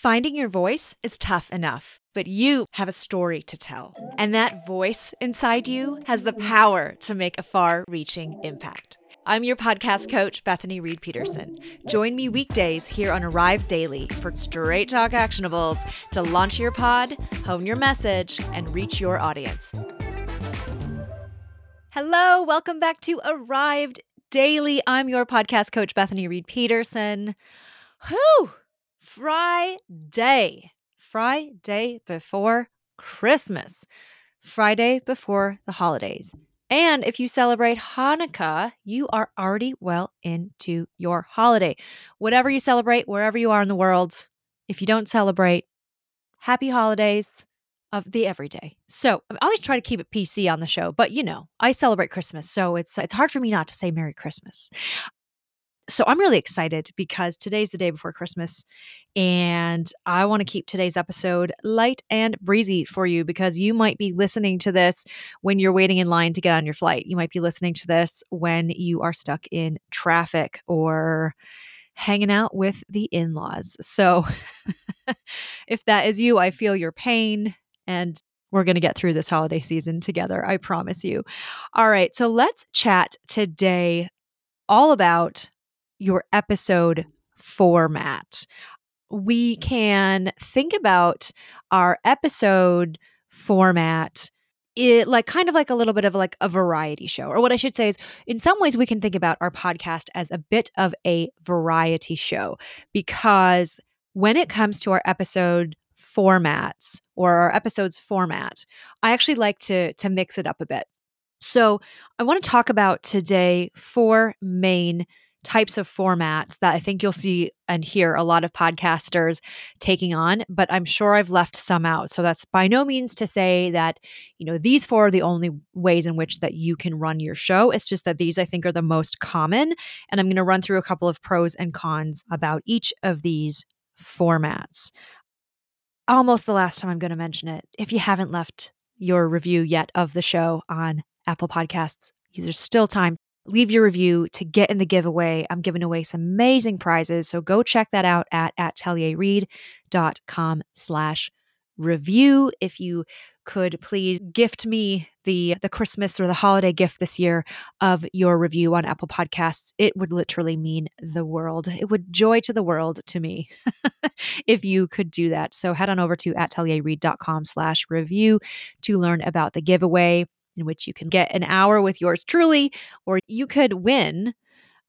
Finding your voice is tough enough, but you have a story to tell. And that voice inside you has the power to make a far-reaching impact. I'm your podcast coach, Bethany Reed Peterson. Join me weekdays here on Arrived Daily for straight talk actionables to launch your pod, hone your message, and reach your audience. Hello, welcome back to Arrived Daily. I'm your podcast coach, Bethany Reed Peterson. Whew! Friday before Christmas, Friday before the holidays. And if you celebrate Hanukkah, you are already well into your holiday. Whatever you celebrate, wherever you are in the world, if you don't celebrate, happy holidays of the everyday. So I always try to keep it PC on the show, but you know, I celebrate Christmas, so it's hard for me not to say Merry Christmas. So I'm really excited because today's the day before Christmas, and I want to keep today's episode light and breezy for you because you might be listening to this when you're waiting in line to get on your flight. You might be listening to this when you are stuck in traffic or hanging out with the in-laws. So if that is you, I feel your pain, and we're going to get through this holiday season together, I promise you. All right, so let's chat today all about your episode format. We can think about our episode format like a little bit of like a variety show. Or what I should say is, in some ways we can think about our podcast as a bit of a variety show, because when it comes to our episode formats or our episode's format, I actually like to mix it up a bit. So I want to talk about today four main types of formats that I think you'll see and hear a lot of podcasters taking on, but I'm sure I've left some out. So that's by no means to say that, you know, these four are the only ways in which that you can run your show. It's just that these I think are the most common, and I'm going to run through a couple of pros and cons about each of these formats. Almost the last time I'm going to mention it, if you haven't left your review yet of the show on Apple Podcasts, there's still time. Leave your review to get in the giveaway. I'm giving away some amazing prizes, so go check that out at atelierreed.com/review. If you could please gift me the Christmas or the holiday gift this year of your review on Apple Podcasts, it would literally mean the world. It would joy to the world to me if you could do that. So head on over to atelierreed.com/review to learn about the giveaway, in which you can get an hour with yours truly, or you could win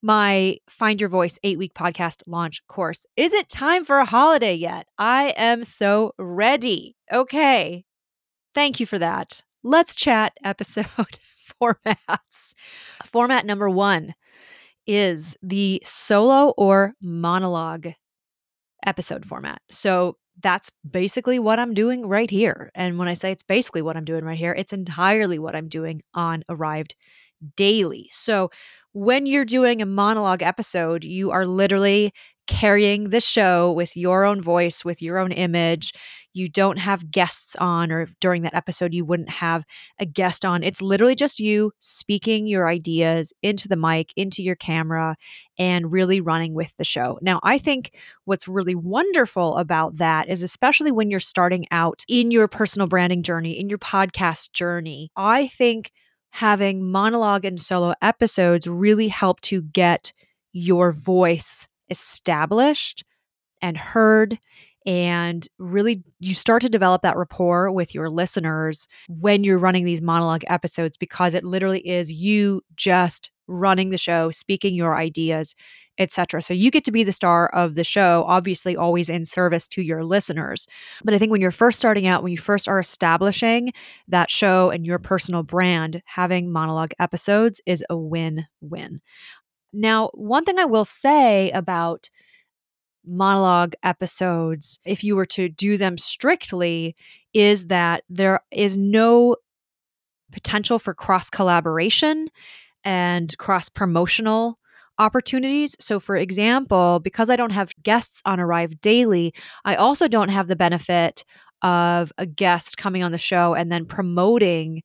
my Find Your Voice 8-week podcast launch course. Is it time for a holiday yet? I am so ready. Okay. Thank you for that. Let's chat episode formats. Format number one is the solo or monologue episode format. So that's basically what I'm doing right here. And when I say it's basically what I'm doing right here, it's entirely what I'm doing on Arrived Daily. So when you're doing a monologue episode, you are literally carrying the show with your own voice, with your own image. You don't have guests on, or during that episode, you wouldn't have a guest on. It's literally just you speaking your ideas into the mic, into your camera, and really running with the show. Now, I think what's really wonderful about that is, especially when you're starting out in your personal branding journey, in your podcast journey, I think having monologue and solo episodes really help to get your voice established and heard, and really you start to develop that rapport with your listeners when you're running these monologue episodes, because it literally is you just running the show, speaking your ideas, etc. So you get to be the star of the show, obviously always in service to your listeners. But I think when you're first starting out, when you first are establishing that show and your personal brand, having monologue episodes is a win-win. Now, one thing I will say about monologue episodes, if you were to do them strictly, is that there is no potential for cross-collaboration and cross-promotional opportunities. So for example, because I don't have guests on Arrived Daily, I also don't have the benefit of a guest coming on the show and then promoting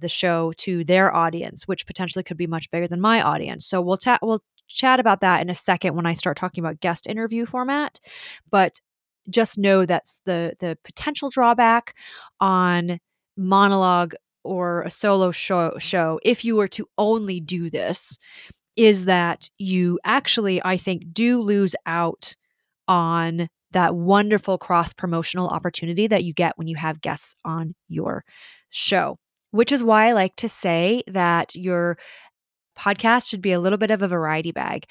the show to their audience, which potentially could be much bigger than my audience. So we'll chat about that in a second when I start talking about guest interview format. But just know that's the potential drawback on monologue or a solo show, if you were to only do this, is that you actually, I think, do lose out on that wonderful cross-promotional opportunity that you get when you have guests on your show, which is why I like to say that your podcast should be a little bit of a variety bag.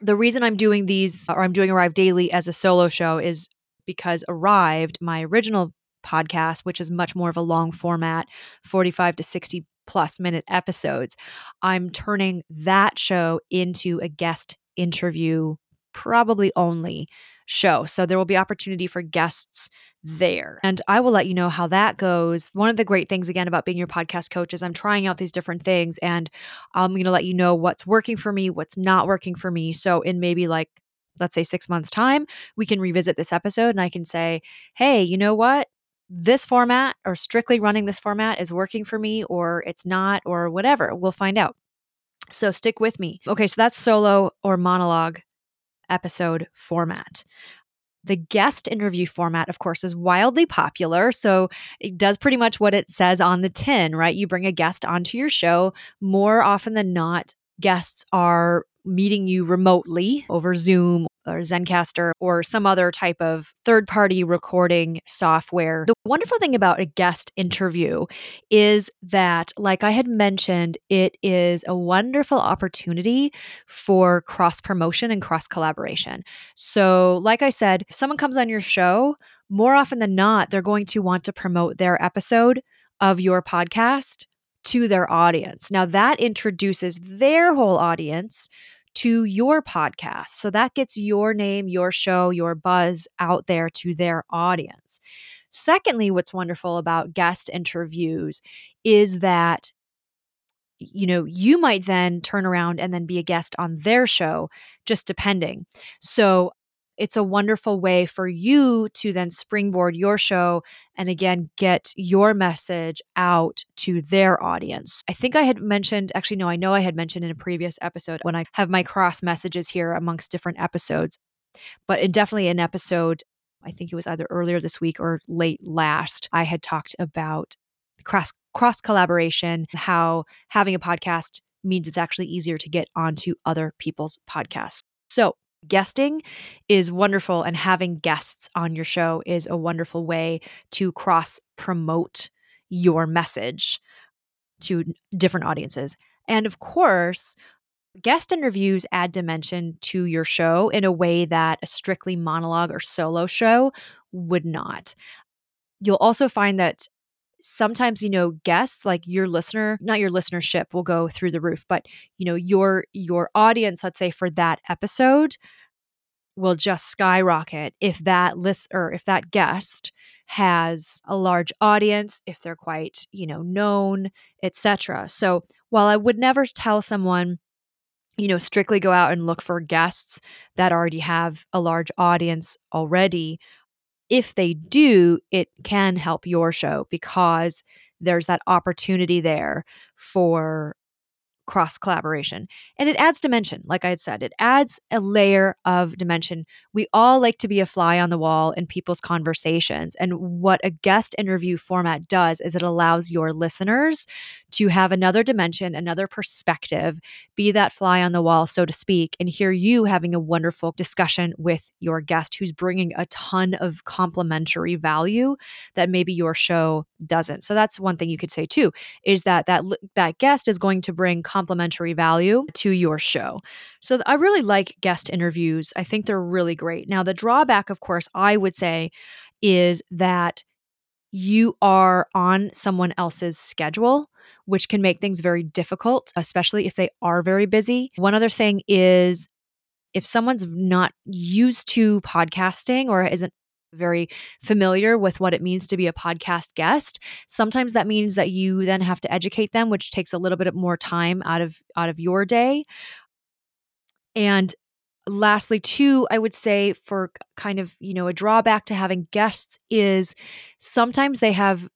The reason I'm doing these, or I'm doing Arrived Daily as a solo show, is because Arrived, my original podcast, which is much more of a long format, 45 to 60 plus minute episodes, I'm turning that show into a guest interview, probably only show. So there will be opportunity for guests there. And I will let you know how that goes. One of the great things, again, about being your podcast coach is I'm trying out these different things, and I'm going to let you know what's working for me, what's not working for me. So in maybe like, let's say 6 months time, we can revisit this episode and I can say, hey, you know what? This format, or strictly running this format, is working for me, or it's not, or whatever. We'll find out. So stick with me. Okay, so that's solo or monologue episode format. The guest interview format, of course, is wildly popular. So it does pretty much what it says on the tin, right? You bring a guest onto your show. More often than not, guests are meeting you remotely over Zoom or Zencastr or some other type of third-party recording software. The wonderful thing about a guest interview is that, like I had mentioned, it is a wonderful opportunity for cross-promotion and cross-collaboration. So like I said, if someone comes on your show, more often than not, they're going to want to promote their episode of your podcast to their audience. Now that introduces their whole audience to your podcast. So that gets your name, your show, your buzz out there to their audience. Secondly, what's wonderful about guest interviews is that, you know, you might then turn around and then be a guest on their show, just depending. So it's a wonderful way for you to then springboard your show and, again, get your message out to their audience. I think I had mentioned, actually, no, I know I had mentioned in a previous episode when I have my cross messages here amongst different episodes, but it definitely an episode, I think it was either earlier this week or late last, I had talked about cross collaboration, how having a podcast means it's actually easier to get onto other people's podcasts. So guesting is wonderful, and having guests on your show is a wonderful way to cross-promote your message to different audiences. And of course, guest interviews add dimension to your show in a way that a strictly monologue or solo show would not. You'll also find that sometimes, you know, guests, like your listener, not your listenership will go through the roof, but, you know, your audience, let's say for that episode, will just skyrocket if that guest has a large audience, if they're quite, you know, known, etc. So while I would never tell someone, you know, strictly go out and look for guests that already have a large audience already, if they do, it can help your show because there's that opportunity there for cross collaboration. And it adds dimension. Like I had said, it adds a layer of dimension. We all like to be a fly on the wall in people's conversations. And what a guest interview format does is it allows your listeners to have another dimension, another perspective, be that fly on the wall, so to speak, and hear you having a wonderful discussion with your guest who's bringing a ton of complementary value that maybe your show doesn't. So that's one thing you could say too, is that guest is going to bring complementary value to your show. So I really like guest interviews. I think they're really great. Now, the drawback, of course, I would say is that you are on someone else's schedule, which can make things very difficult, especially if they are very busy. One other thing is if someone's not used to podcasting or isn't very familiar with what it means to be a podcast guest, sometimes that means that you then have to educate them, which takes a little bit more time out of your day. And lastly, too, I would say for kind of, you know, a drawback to having guests is sometimes they have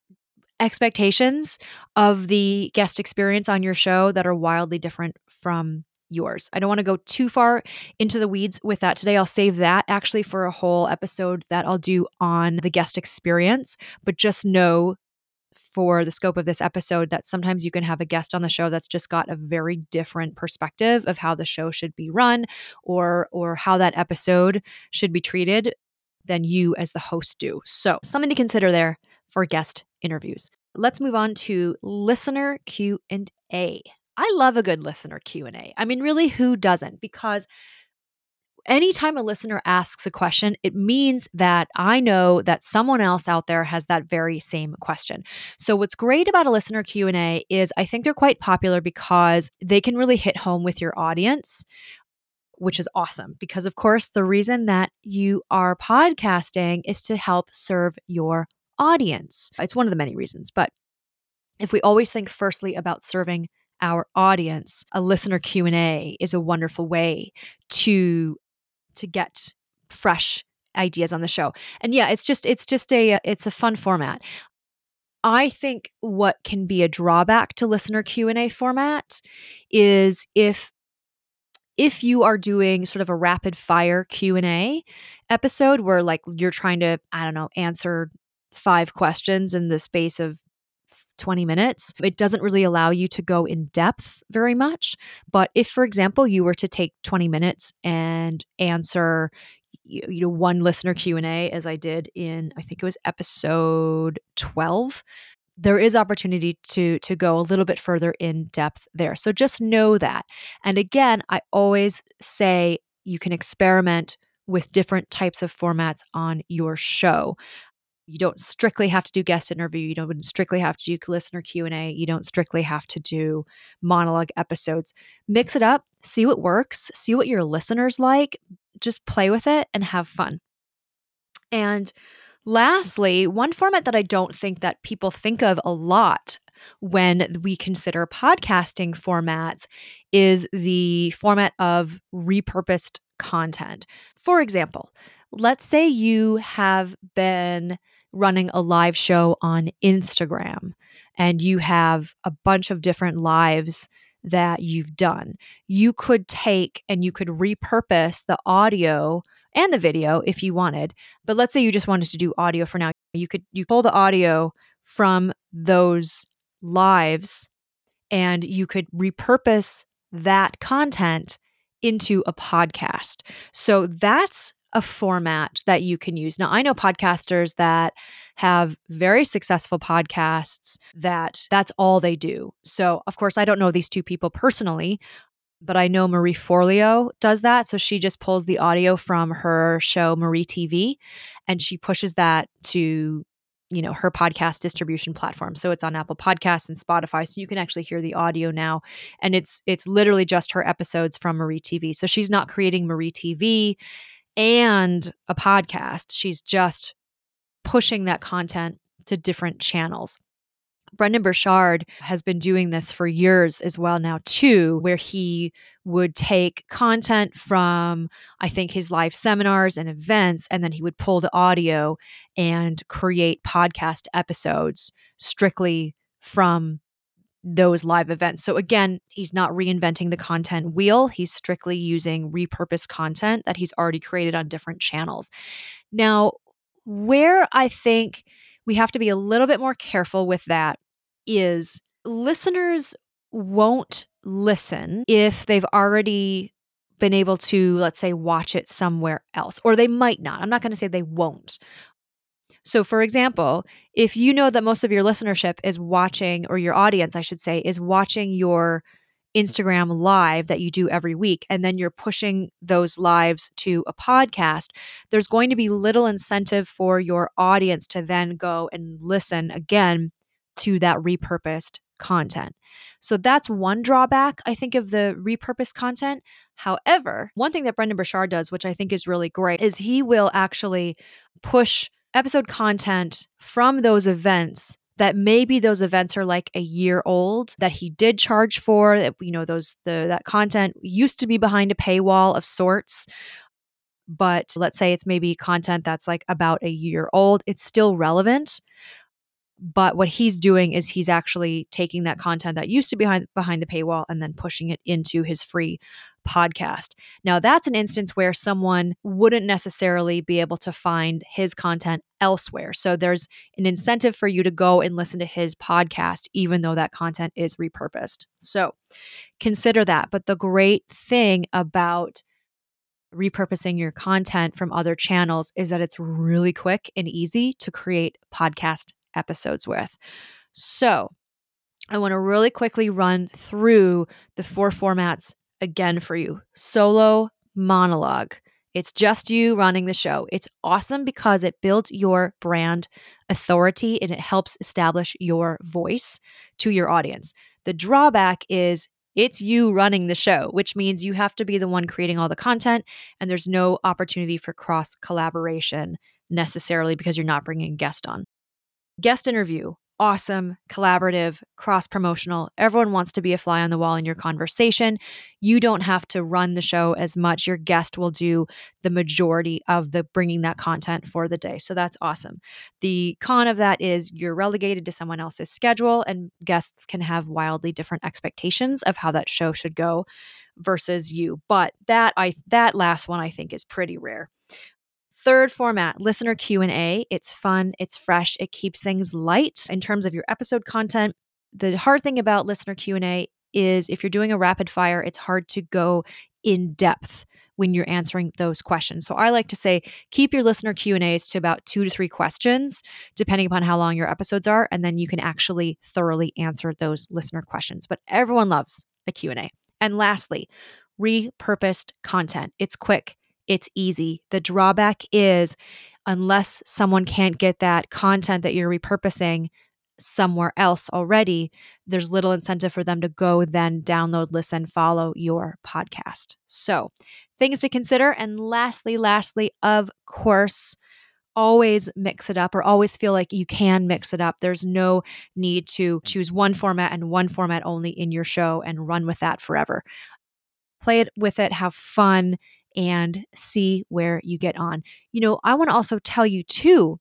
expectations of the guest experience on your show that are wildly different from yours. I don't want to go too far into the weeds with that today. I'll save that actually for a whole episode that I'll do on the guest experience, but just know for the scope of this episode that sometimes you can have a guest on the show that's just got a very different perspective of how the show should be run or how that episode should be treated than you as the host do. So something to consider there for guest interviews. Let's move on to listener Q&A. I love a good listener Q&A. I mean, really, who doesn't? Because anytime a listener asks a question, it means that I know that someone else out there has that very same question. So what's great about a listener Q&A is I think they're quite popular because they can really hit home with your audience, which is awesome because, of course, the reason that you are podcasting is to help serve your audience. It's one of the many reasons, but if we always think firstly about serving our audience, a listener Q&A is a wonderful way to get fresh ideas on the show. And yeah, it's a fun format. I think what can be a drawback to listener Q&A format is if you are doing sort of a rapid fire Q&A episode where like you're trying to, I don't know, answer 5 questions in the space of 20 minutes, it doesn't really allow you to go in depth very much. But if, for example, you were to take 20 minutes and answer, you know, one listener Q&A as I did in, I think it was episode 12, there is opportunity to go a little bit further in depth there. So just know that. And again, I always say you can experiment with different types of formats on your show. You don't strictly have to do guest interview. You don't strictly have to do listener Q&A. You don't strictly have to do monologue episodes. Mix it up, see what works, see what your listeners like. Just play with it and have fun. And lastly, one format that I don't think that people think of a lot when we consider podcasting formats is the format of repurposed content. For example, let's say you have been running a live show on Instagram and you have a bunch of different lives that you've done. You could take and you could repurpose the audio and the video if you wanted. But let's say you just wanted to do audio for now. You pull the audio from those lives and you could repurpose that content into a podcast. So that's a format that you can use. Now, I know podcasters that have very successful podcasts that's all they do. So, of course, I don't know these two people personally, but I know Marie Forleo does that. So she just pulls the audio from her show, Marie TV, and she pushes that to, you know, her podcast distribution platform. So it's on Apple Podcasts and Spotify. So you can actually hear the audio now. And it's literally just her episodes from Marie TV. So she's not creating Marie TV and a podcast. She's just pushing that content to different channels. Brendan Burchard has been doing this for years as well now too, where he would take content from, I think, his live seminars and events, and then he would pull the audio and create podcast episodes strictly from those live events. So again, he's not reinventing the content wheel. He's strictly using repurposed content that he's already created on different channels. Now, where I think we have to be a little bit more careful with that is listeners won't listen if they've already been able to, let's say, watch it somewhere else, or they might not. I'm not going to say they won't. So for example, if you know that most of your listenership is watching, or your audience, I should say, is watching your Instagram live that you do every week, and then you're pushing those lives to a podcast, there's going to be little incentive for your audience to then go and listen again to that repurposed content. So that's one drawback, I think, of the repurposed content. However, one thing that Brendan Burchard does, which I think is really great, is he will actually push episode content from those events that maybe those events are like a year old, that he did charge for, that, you know, that content used to be behind a paywall of sorts. But let's say it's maybe content that's like about a year old. It's still relevant. But what he's doing is he's actually taking that content that used to be behind the paywall and then pushing it into his free podcast. Now, that's an instance where someone wouldn't necessarily be able to find his content elsewhere. So there's an incentive for you to go and listen to his podcast, even though that content is repurposed. So consider that. But the great thing about repurposing your content from other channels is that it's really quick and easy to create podcast episodes with. So I want to really quickly run through the four formats again for you. Solo monologue. It's just you running the show. It's awesome because it builds your brand authority and it helps establish your voice to your audience. The drawback is it's you running the show, which means you have to be the one creating all the content, and there's no opportunity for cross collaboration necessarily because you're not bringing a guest on. Guest interview, awesome, collaborative, cross-promotional. Everyone wants to be a fly on the wall in your conversation. You don't have to run the show as much. Your guest will do the majority of the bringing that content for the day. So that's awesome. The con of that is you're relegated to someone else's schedule, and guests can have wildly different expectations of how that show should go versus you. But that last one I think is pretty rare. Third format, listener Q&A. It's fun, it's fresh, it keeps things light in terms of your episode content. The hard thing about listener Q&A is if you're doing a rapid fire, it's hard to go in depth when you're answering those questions. So I like to say, keep your listener Q&As to about 2 to 3 questions, depending upon how long your episodes are, and then you can actually thoroughly answer those listener questions. But everyone loves a Q&A. And lastly, repurposed content. It's quick. It's easy. The drawback is unless someone can't get that content that you're repurposing somewhere else already, there's little incentive for them to go then download, listen, follow your podcast. So things to consider. And lastly, of course, always mix it up or always feel like you can mix it up. There's no need to choose one format and one format only in your show and run with that forever. Play it with it. Have fun. And see where you get on. You know, I want to also tell you too,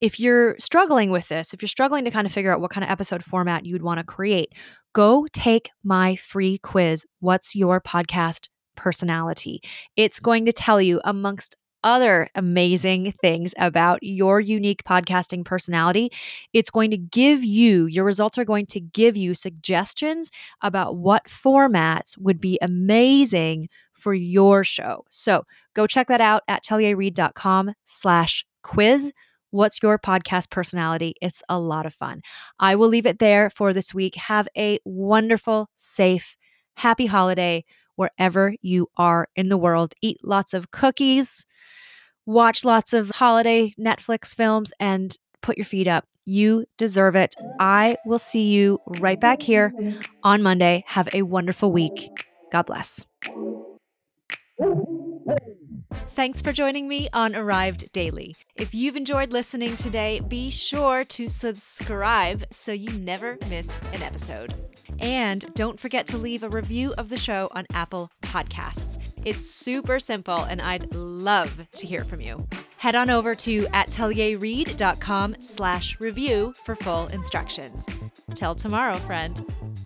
if you're struggling with this, if you're struggling to kind of figure out what kind of episode format you'd want to create, go take my free quiz, What's Your Podcast Personality? It's going to tell you, amongst other amazing things about your unique podcasting personality. It's going to give you, your results are going to give you suggestions about what formats would be amazing for your show. So go check that out at tellierreed.com/quiz. What's Your Podcast Personality? It's a lot of fun. I will leave it there for this week. Have a wonderful, safe, happy holiday wherever you are in the world. Eat lots of cookies, watch lots of holiday Netflix films, and put your feet up. You deserve it. I will see you right back here on Monday. Have a wonderful week. God bless. Thanks for joining me on Arrived Daily. If you've enjoyed listening today, be sure to subscribe so you never miss an episode. And don't forget to leave a review of the show on Apple Podcasts. It's super simple, and I'd love to hear from you. Head on over to @tellierreed.com/review for full instructions. Till tomorrow, friend.